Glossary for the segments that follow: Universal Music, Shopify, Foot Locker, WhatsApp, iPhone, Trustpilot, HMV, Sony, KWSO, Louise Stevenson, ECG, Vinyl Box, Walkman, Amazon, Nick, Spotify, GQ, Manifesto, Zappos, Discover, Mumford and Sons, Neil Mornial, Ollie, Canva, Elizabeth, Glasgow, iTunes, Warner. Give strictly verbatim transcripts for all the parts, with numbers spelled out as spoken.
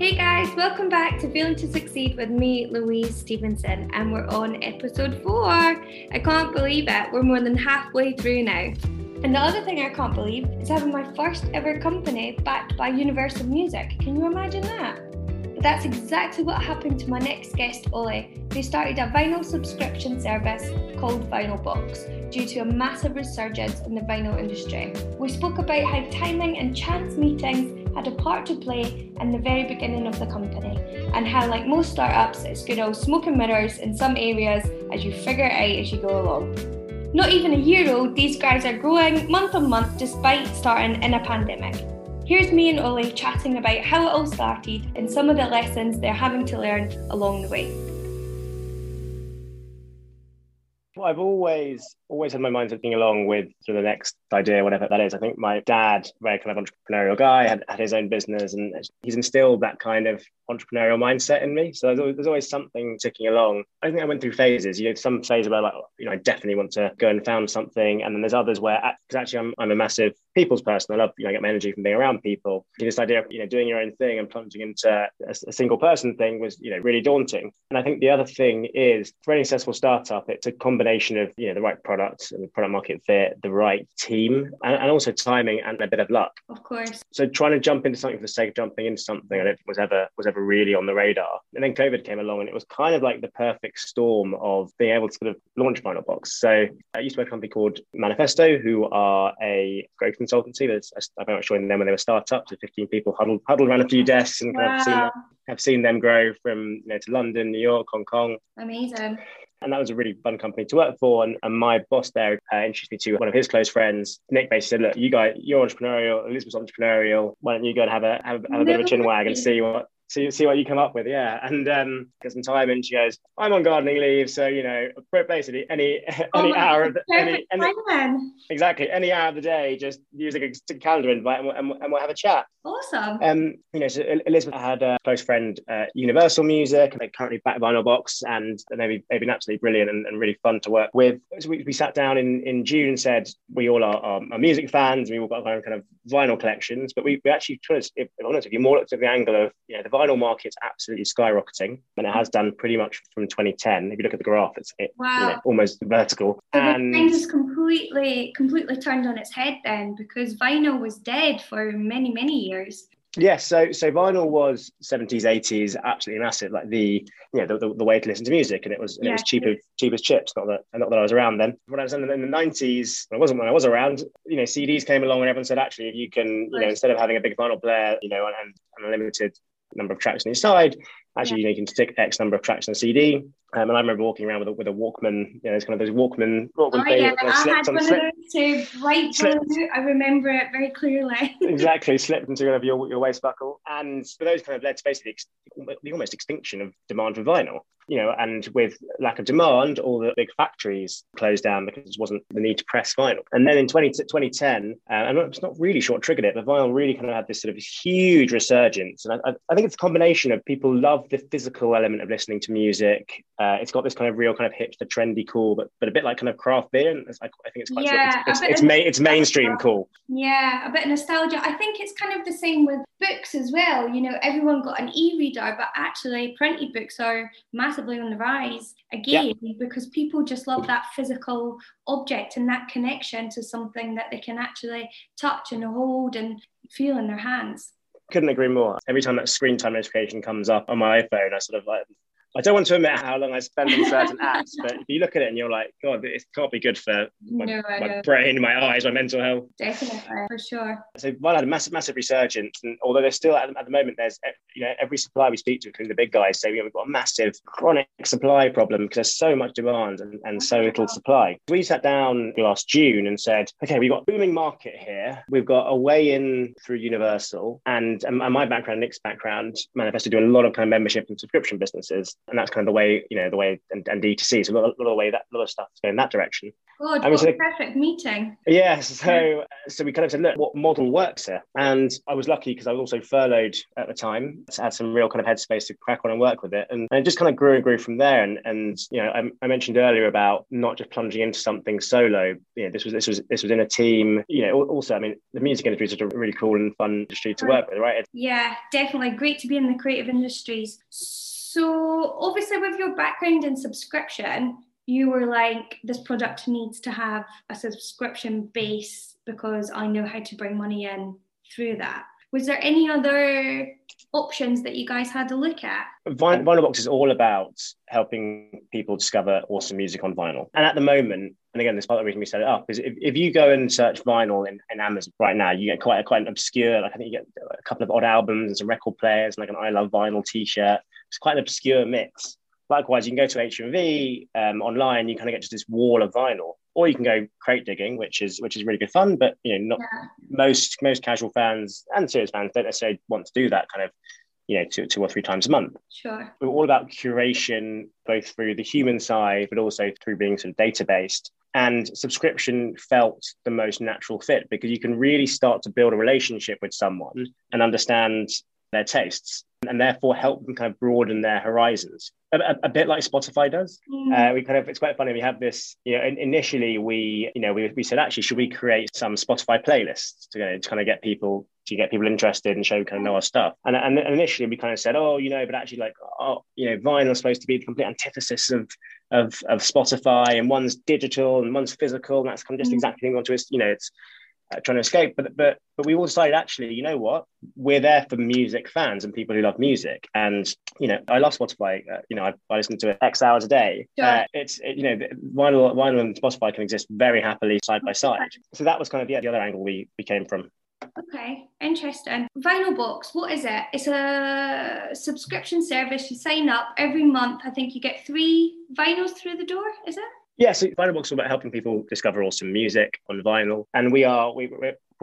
Hey guys, welcome back to Failing to Succeed with me, Louise Stevenson, and we're on episode four. I can't believe it, we're more than halfway through now. And the other thing I can't believe is having my first ever company backed by Universal Music. Can you imagine that? But that's exactly what happened to my next guest, Ollie, who started a vinyl subscription service called Vinyl Box, due to a massive resurgence in the vinyl industry. We spoke about how timing and chance meetings had a part to play in the very beginning of the company, and how, like most startups, it's good old smoke and mirrors in some areas as you figure it out as you go along. Not even a year old, these guys are growing month on month despite starting in a pandemic. Here's me and Ollie chatting about how it all started and some of the lessons they're having to learn along the way. I've always always had my mind thinking along with sort of the next idea, whatever that is. I think my dad, very kind of entrepreneurial guy, had, had his own business, and he's instilled that kind of entrepreneurial mindset in me. So there's always, there's always something ticking along. I think I went through phases. You know, some phase where like, you know, I definitely want to go and found something, and then there's others where, because actually I'm I'm a massive people's person. I love, you know, I get my energy from being around people. This idea of, you know, doing your own thing and plunging into a, a single person thing was, you know, really daunting. And I think the other thing is, for any successful startup, it's a combination of, you know, the right product and the product market fit, the right team, and, and also timing and a bit of luck. Of course. So trying to jump into something for the sake of jumping into something, I don't think was ever was ever really on the radar. And then COVID came along, and it was kind of like the perfect storm of being able to sort of launch Vinyl Box. So I used to work at a company called Manifesto, who are a growth consultancy. That's I very much joined them when they were startups. So fifteen people huddled huddled around a few desks, and wow. I've seen them, I've seen them grow from, you know, to London, New York, Hong Kong. Amazing. And that was a really fun company to work for. And, and my boss there uh, introduced me to one of his close friends. Nick basically said, look, you guys, you're entrepreneurial, Elizabeth's entrepreneurial. Why don't you go and have a have, have a bit of a chin wag and see what see, see what you come up with? Yeah. And um, got some time in, she goes, I'm on gardening leave. So, you know, basically any any oh hour of the any, any, exactly any hour of the day, just use like a calendar invite and we'll, and, we'll, and we'll have a chat. Awesome. Um, you know, so Elizabeth had a close friend, uh, Universal Music, and they currently back Vinyl Box, and they've they've been absolutely brilliant and, and really fun to work with. So we, we sat down in, in June and said, we all are, are, are music fans, we all got our own kind of vinyl collections, but we, we actually, if, if I'm honest, if you more looked at the angle of, you know, the vinyl market's absolutely skyrocketing, and it has done pretty much from twenty ten. If you look at the graph, it's it, wow. you know, almost vertical. So and the thing is completely, completely turned on its head then, because vinyl was dead for many, many years. Years. Yes, so so vinyl was seventies, eighties, absolutely massive, like the you know the, the, the way to listen to music, and it was and yeah. it was cheap as cheap as chips. Not that not that I was around then. When I was in the, in the nineties, I wasn't when I was around. You know, C Ds came along, and everyone said, actually, if you can, you right. know, instead of having a big vinyl player, you know, and, and a limited number of tracks on each side, actually, yeah. you know, you can stick X number of tracks on a C D. Um, and I remember walking around with a, with a Walkman, you know, there's kind of those Walkman, Walkman oh, things. Yeah, I had on, one slip, of those to bright blue. I remember it very clearly. Exactly, slipped into kind of your, your waist buckle. And those kind of led to basically ex- the almost extinction of demand for vinyl, you know, and with lack of demand, all the big factories closed down because there wasn't the need to press vinyl. And then in twenty ten, uh, and it's not really sure what triggered it, but vinyl really kind of had this sort of huge resurgence. And I, I think it's a combination of people love the physical element of listening to music. Uh, it's got this kind of real kind of hipster, trendy cool, but but a bit like kind of craft beer. And I, I think it's quite yeah, it's, it's, it's, ma- it's mainstream cool. Yeah, a bit of nostalgia. I think it's kind of the same with books as well. You know, everyone got an e-reader, but actually printed books are massively on the rise again yeah. because people just love that physical object and that connection to something that they can actually touch and hold and feel in their hands. Couldn't agree more. Every time that screen time notification comes up on my iPhone, I sort of like... I don't want to admit how long I spend on certain apps, but if you look at it and you're like, God, it can't be good for my, no, my brain, my eyes, my mental health. Definitely, for sure. So one had a massive, massive resurgence, and although there's still, at, at the moment, there's, you know, every supplier we speak to, including the big guys, say, you know, we've got a massive chronic supply problem because there's so much demand and, and so little supply. We sat down last June and said, okay, we've got a booming market here. We've got a way in through Universal, and, and my background, Nick's background, Manifesto, doing a lot of kind of membership and subscription businesses. And that's kind of the way, you know, the way and, and D two C. So a lot, a lot of the way that a lot of stuff is going that direction. God, I was what a perfect meeting. Yeah, so so we kind of said, look, what model works here? And I was lucky because I was also furloughed at the time. I had some real kind of headspace to crack on and work with it. And, and it just kind of grew and grew from there. And, and you know, I, I mentioned earlier about not just plunging into something solo. You know, this was, this was, this was in a team. You know, also, I mean, the music industry is such a really cool and fun industry to work with, right? Yeah, definitely. Great to be in the creative industries. So obviously with your background in subscription, you were like, this product needs to have a subscription base because I know how to bring money in through that. Was there any other options that you guys had to look at? Vin- Vinyl Box is all about helping people discover awesome music on vinyl. And at the moment, and again, this part of the reason we set it up is if, if you go and search vinyl in, in Amazon right now, you get quite a, quite an obscure, like I think you get a couple of odd albums and some record players, and like an I Love Vinyl t-shirt. It's quite an obscure mix. Likewise, you can go to H M V um, online, you kind of get just this wall of vinyl, or you can go crate digging, which is which is really good fun. But you know, not yeah. most most casual fans and serious fans don't necessarily want to do that kind of, you know, two, two or three times a month. Sure. We're all about curation, both through the human side, but also through being sort of data-based. And subscription felt the most natural fit because you can really start to build a relationship with someone and understand their tastes, and therefore help them kind of broaden their horizons. A, a, a bit like Spotify does. Mm. Uh, we kind of, it's quite funny. We have this, you know, in, initially we, you know, we, we said, actually, should we create some Spotify playlists to, you know, to kind of get people, to get people interested and show kind of know our stuff. And, and initially we kind of said, oh, you know, but actually like, oh, you know, vinyl is supposed to be the complete antithesis of, of, of Spotify, and one's digital and one's physical. And that's kind of just mm. exactly what it is, you know, it's, Uh, trying to escape, but but but we all decided actually, you know what, we're there for music fans and people who love music. And you know, I love Spotify. Uh, you know, I, I listen to it X hours a day. Sure. Uh, it's it, you know, vinyl, vinyl and Spotify can exist very happily side by side. So that was kind of yeah, the other angle we, we came from. Okay, interesting. Vinyl Box, what is it? It's a subscription service. You sign up every month. I think you get three vinyls through the door. Is it? Yeah, so Vinyl Box is about helping people discover awesome music on vinyl. And we are, we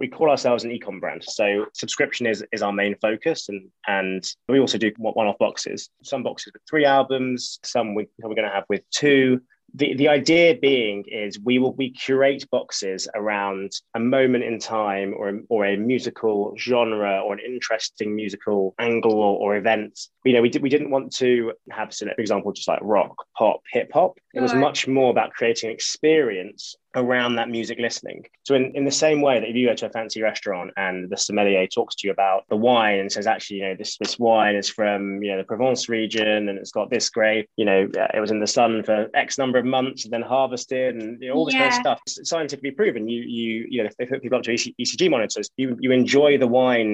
we call ourselves an e-com brand. So subscription is, is our main focus. And, and we also do one-off boxes. Some boxes with three albums, some we, we're going to have with two. The the idea being is we will we curate boxes around a moment in time or a, or a musical genre or an interesting musical angle or, or event. You know, we did, we didn't want to have, for example, just like rock, pop, hip hop. It was much more about creating an experience around that music listening. So in, in the same way that if you go to a fancy restaurant and the sommelier talks to you about the wine and says, actually, you know, this this wine is from, you know, the Provence region and it's got this grape, you know, it was in the sun for X number of months and then harvested and you know, all this yeah. kind of stuff. It's scientifically proven. You, you, you know, if they hook people up to E C G monitors, you, you enjoy the wine,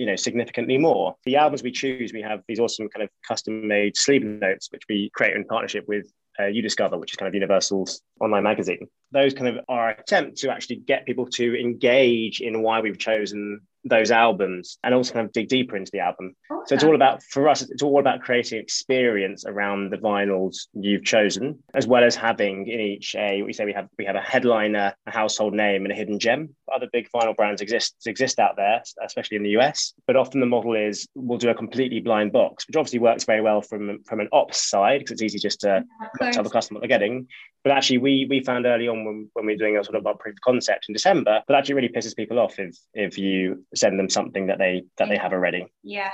you know, significantly more. The albums we choose, we have these awesome kind of custom-made sleeve notes, which we create in partnership with Uh, you Discover, which is kind of Universal's online magazine. Those kind of are an attempt to actually get people to engage in why we've chosen those albums and also kind of dig deeper into the album. Awesome. So it's all about, for us, it's all about creating experience around the vinyls you've chosen, as well as having in each a, we say we have we have a headliner, a household name and a hidden gem. Other big vinyl brands exist exist out there, especially in the U S, but often the model is we'll do a completely blind box, which obviously works very well from, from an ops side because it's easy just to yeah, tell the customer what they're getting. But actually we we found early on when, when we were doing a sort of our proof of concept in December that actually really pisses people off if if you send them something that they that they have already. Yeah.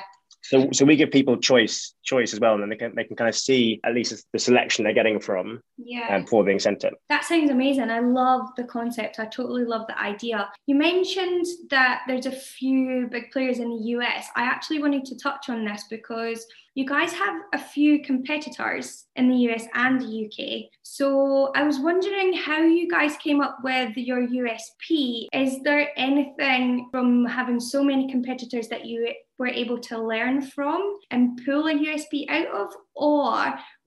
So so we give people choice choice as well, and then they can they can kind of see at least the selection they're getting from yeah. um, before being sent it. That sounds amazing. I love the concept. I totally love the idea. You mentioned that there's a few big players in the U S. I actually wanted to touch on this because you guys have a few competitors in the U S and the U K. So I was wondering how you guys came up with your U S P. Is there anything from having so many competitors that you were able to learn from and pull a U S P out of, or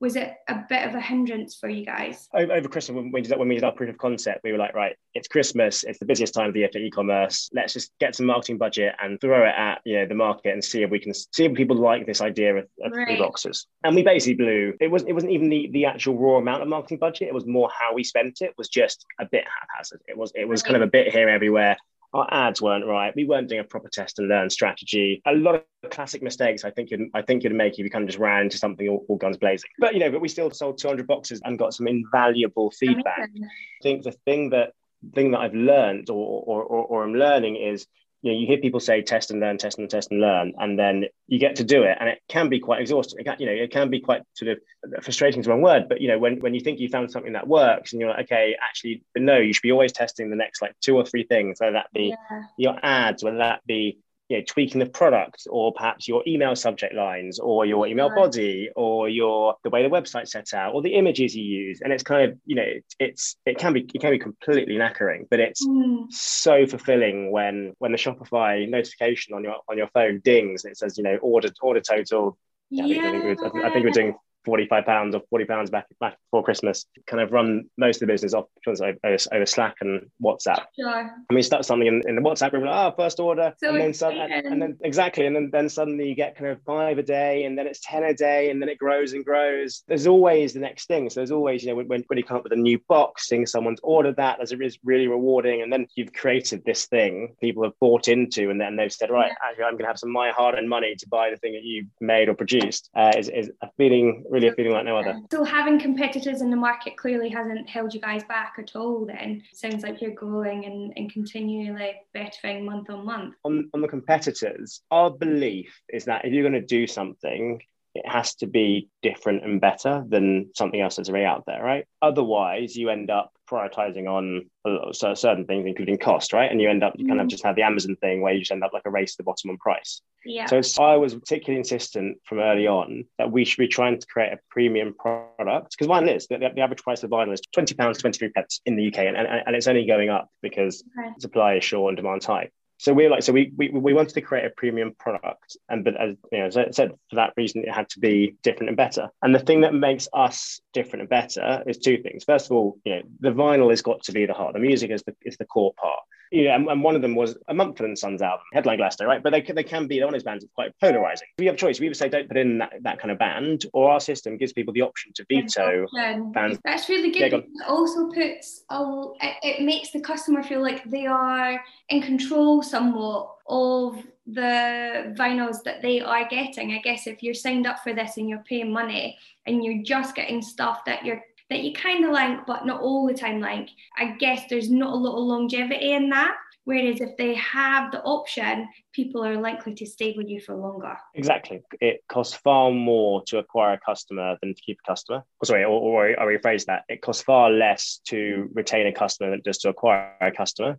was it a bit of a hindrance for you guys? Over Christmas, when we did, when we did our proof of concept, we were like, right, it's Christmas, it's the busiest time of the year for e-commerce, let's just get some marketing budget and throw it at, you know, the market and see if we can see if people like this idea of, of right. three boxes. And we basically blew, it wasn't, it wasn't even the, the actual raw amount of marketing budget, it was more how we spent it, was just a bit haphazard. It was, it was right. kind of a bit here and everywhere. Our ads weren't right. We weren't doing a proper test and learn strategy. A lot of classic mistakes I think you'd I think you'd make if you kind of just ran into something all, all guns blazing. But you know, but we still sold two hundred boxes and got some invaluable feedback. Amazing. I think the thing that thing that I've learned or or or, or I'm learning is, you know, you hear people say test and learn, test and test and learn, and then you get to do it, and it can be quite exhausting. It can, you know, it can be quite sort of frustrating is one word, but you know, when when you think you found something that works, and you're like, okay, actually, but no, you should be always testing the next like two or three things, whether that be yeah. your ads, whether that be, you know, tweaking the product, or perhaps your email subject lines, or your email right. body, or your the way the website's set out, or the images you use, and it's kind of, you know, it's it can be it can be completely knackering, but it's mm. so fulfilling when when the Shopify notification on your on your phone dings and it says, you know, order order total. Yeah, yeah. I, think, I, think we're, I think we're doing forty-five pounds or forty pounds back back before Christmas. Kind of run most of the business off over, over Slack and WhatsApp. Sure. I mean, start something in, in the WhatsApp group, like, oh, first order, so and then suddenly, and then exactly, and then, then suddenly you get kind of five a day, and then it's ten a day, and then it grows and grows. There's always the next thing. So there's always, you know, when when you come up with a new box, seeing someone's ordered that, as it is really rewarding. And then you've created this thing people have bought into, and then they've said, right, yeah. actually, I'm going to have some of my hard-earned money to buy the thing that you made or produced. Uh, is is a feeling. Really a feeling like no other. So having competitors in the market clearly hasn't held you guys back at all then. Sounds like you're growing and, and continually bettering month on month. On, on the competitors, our belief is that if you're going to do something, it has to be different and better than something else that's already out there, right? Otherwise, you end up prioritizing on certain things, including cost, right? And you end up, you mm. kind of just have the Amazon thing where you just end up like a race to the bottom on price. Yeah. So it's, I was particularly insistent from early on that we should be trying to create a premium product, because vinyl is, the, the average price of vinyl is twenty pounds, twenty-three pence in the U K, and, and, and it's only going up because okay. supply is short and demand's high. So we were like, so we, we we wanted to create a premium product, and but as you know, as I said, for that reason, it had to be different and better. And the thing that makes us different and better is two things. First of all, you know, the vinyl has got to be the heart. The music is the is the core part. You know, and, and one of them was a Mumford and Sons album, Headline Glasgow, right? But they they can be, they're one of those bands that's quite polarizing. We have a choice. We either say don't put in that, that kind of band, or our system gives people the option to veto bands. That's really good. Yeah, go it also puts a, it, it makes the customer feel like they are in control somewhat of the vinyls that they are getting. I guess if you're signed up for this and you're paying money and you're just getting stuff that you're that you kind of like, but not all the time like, I guess there's not a lot of longevity in that. Whereas if they have the option, people are likely to stay with you for longer. Exactly. It costs far more to acquire a customer than to keep a customer. Oh, sorry, or, or I rephrase that. It costs far less to retain a customer than just to acquire a customer.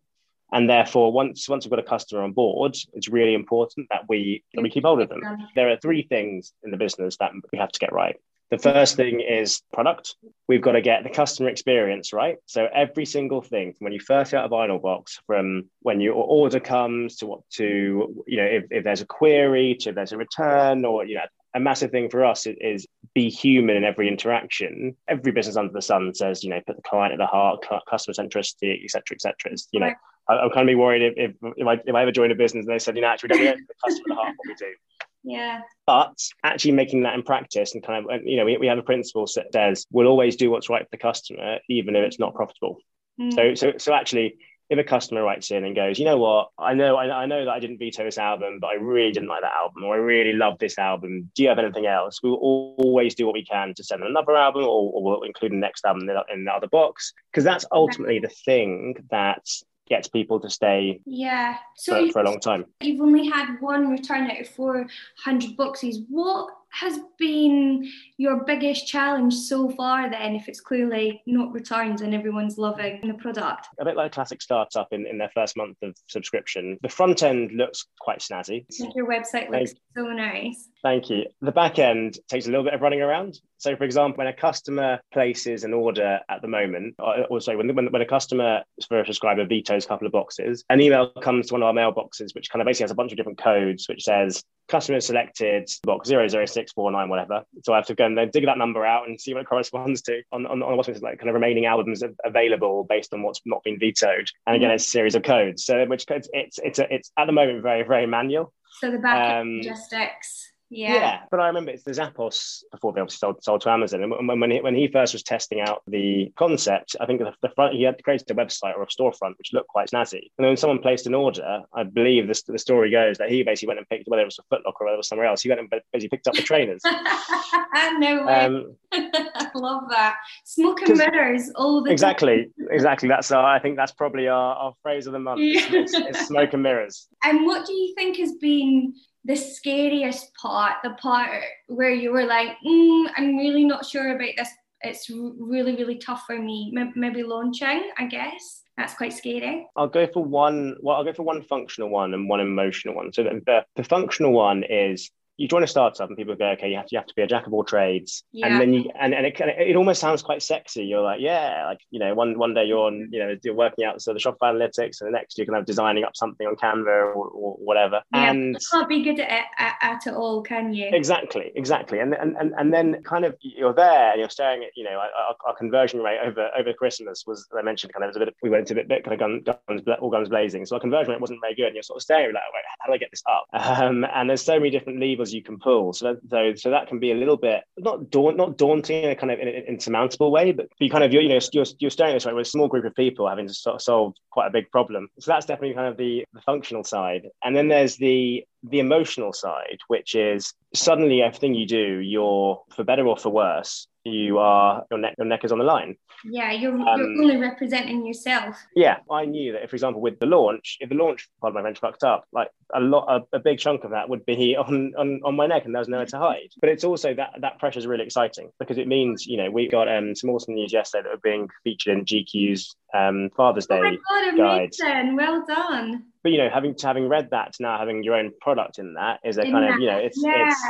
And therefore, once once we've got a customer on board, it's really important that we, that we keep hold of them. There are three things in the business that we have to get right. The first thing is product. We've got to get the customer experience right. So every single thing, from when you first get a vinyl box, from when your order comes to what to, you know, if, if there's a query, to if there's a return, or, you know, a massive thing for us is, is be human in every interaction. Every business under the sun says, you know, put the client at the heart, customer centricity, et cetera, et cetera. It's, you know, I'm kind of be worried if, if, if, I, if I ever joined a business and they said, you know, actually, we don't get the customer at the heart, what we do. Yeah. But actually making that in practice and kind of, you know, we, we have a principle that says we'll always do what's right for the customer, even if it's not profitable. Mm. So, so, so actually, if a customer writes in and goes, you know what, I know, I, I know that I didn't veto this album, but I really didn't like that album, or I really love this album. Do you have anything else? We will always do what we can to send another album, or, or we'll include the next album in the other box, because that's ultimately the thing that gets people to stay yeah. so for, for a long time. You've only had one return out of four hundred boxes. What has been your biggest challenge so far then, if it's clearly not returns and everyone's loving the product? A bit like a classic startup in, in their first month of subscription. The front end looks quite snazzy. I think your website looks thank, so nice. Thank you. The back end takes a little bit of running around. So for example, when a customer places an order at the moment, or, or sorry, when, when, when a customer for a subscriber vetoes a couple of boxes, an email comes to one of our mailboxes, which kind of basically has a bunch of different codes, which says, customer selected box zero zero six four nine, whatever. So I have to go and then dig that number out and see what it corresponds to on, on, on what's like kind of remaining albums available based on what's not been vetoed. And again, it's a series of codes. So which codes, it's, it's, a, it's at the moment very, very manual. So the back um, logistics. Yeah. yeah, but I remember it's the Zappos before they obviously sold, sold to Amazon. And when he, when he first was testing out the concept, I think the, the front, he had created a website or a storefront which looked quite snazzy. And then when someone placed an order, I believe this, the story goes that he basically went and picked, whether it was a Foot Locker or whether it was somewhere else, he went and basically picked up the trainers. No way. Um, I love that. Smoke and mirrors all the exactly, time. Exactly, exactly. That's our, I think that's probably our, our phrase of the month. It's, it's smoke and mirrors. And what do you think has been the scariest part, the part where you were like, mm, I'm really not sure about this, it's really, really tough for me? Maybe launching, I guess. That's quite scary. I'll go for one, well, I'll go for one functional one and one emotional one. So the, the functional one is, you join a startup and people go, okay, you have to, you have to be a jack of all trades. Yeah. And then you, and, and it it almost sounds quite sexy. You're like, yeah, like, you know, one, one day you're on, you know, you're working out so the Shopify analytics, and the next you can have designing up something on Canva or, or whatever. Yeah, and you can't be good at it at, at it all, can you? Exactly, exactly. And, and, and, and then kind of you're there and you're staring at, you know, our, our conversion rate over, over Christmas was, as I mentioned, kind of, it was a bit, we went into a bit kind of gun, guns, all guns blazing. So our conversion rate wasn't very good. And you're sort of staring like, wait, how do I get this up? Um, and there's so many different levers you can pull, so that, so that can be a little bit not daunt, not daunting in a kind of in an insurmountable way, but you kind of you're, you know you're, you're staring this way with a small group of people having to sort of solve quite a big problem. So that's definitely kind of the, the functional side, and then there's the the emotional side, which is suddenly everything you do, you're, for better or for worse, you are your neck your neck is on the line. Yeah, you're, um, you're only representing yourself. Yeah, I knew that, if, for example, with the launch, if the launch part of my venture fucked up, like a lot, a, a big chunk of that would be on, on on my neck, and there was nowhere to hide. But it's also that that pressure is really exciting, because it means, you know, we got um, some awesome news yesterday that are being featured in G Q's um, Father's Day guide. Oh my God, amazing! Well done. But, you know, having having read that to now having your own product in that is a in kind that, of, you know, it's... Yeah, it's,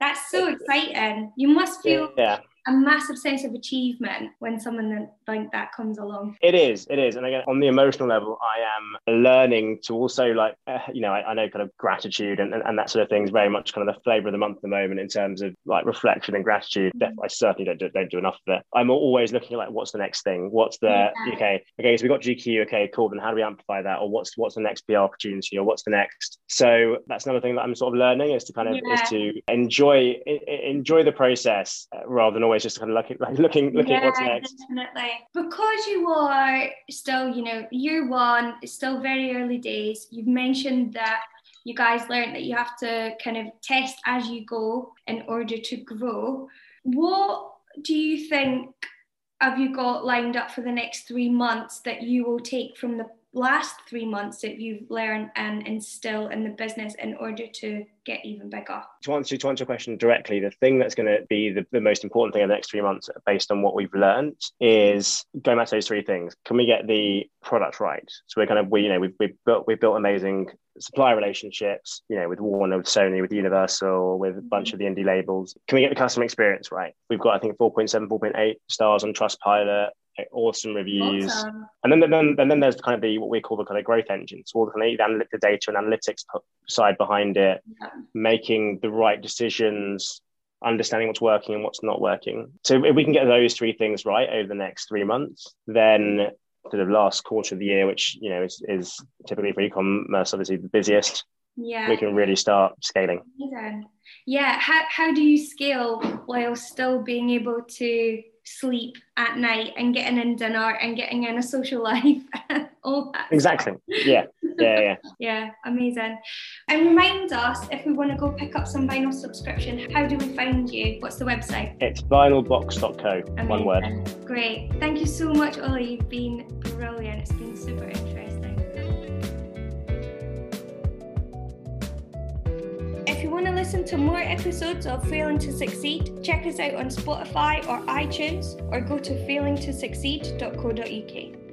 that's so it's, exciting. You must feel yeah. a massive sense of achievement when someone like that comes along. It is, it is. And again, on the emotional level, I am learning to also, like, uh, you know, I, I know kind of gratitude and, and, and that sort of thing is very much kind of the flavour of the month at the moment in terms of, like, reflection and gratitude. Mm-hmm. I certainly don't do, don't do enough of it. I'm always looking at, like, what's the next thing? What's the, yeah. okay, okay, so we got G Q, okay, cool, then how do we amplify that? Or what's what's the next P R opportunity? Or what's the next? So that's another thing that I'm sort of learning, is to kind of, yeah. is to enjoy, enjoy the process rather than always just kind of looking, like looking, looking yeah, at what's next. Definitely. Because you are still, you know, year one, it's still very early days. You've mentioned that you guys learned that you have to kind of test as you go in order to grow. What do you think have you got lined up for the next three months that you will take from the last three months that you've learned and instill in the business in order to get even bigger? To answer, to answer your question directly, the thing that's going to be the, the most important thing in the next three months, based on what we've learned, is going back to those three things. Can we get the product right? So we're kind of, we, you know, we've, we've built, we've built amazing supplier relationships, you know, with Warner, with Sony, with Universal, with a bunch of the indie labels. Can we get the customer experience right? We've got, I think, four point seven, four point eight stars on Trustpilot. Awesome reviews. Awesome. And then, then and then there's kind of the what we call the kind of growth engine. So all the kind of the data and analytics side behind it, yeah. making the right decisions, understanding what's working and what's not working. So if we can get those three things right over the next three months, then sort of last quarter of the year, which, you know, is, is typically for e-commerce obviously the busiest, yeah. we can really start scaling. Amazing. Yeah. How how do you scale while still being able to sleep at night and getting in dinner and getting in a social life? All that exactly stuff. yeah yeah yeah yeah amazing. And remind us, if we want to go pick up some vinyl subscription, how do we find you? What's the website? It's vinyl box dot co. Amazing. One word. Great. Thank you so much, Ollie. You've been brilliant. It's been super interesting. If you want to listen to more episodes of Failing to Succeed, check us out on Spotify or iTunes, or go to failing to succeed dot co dot U K.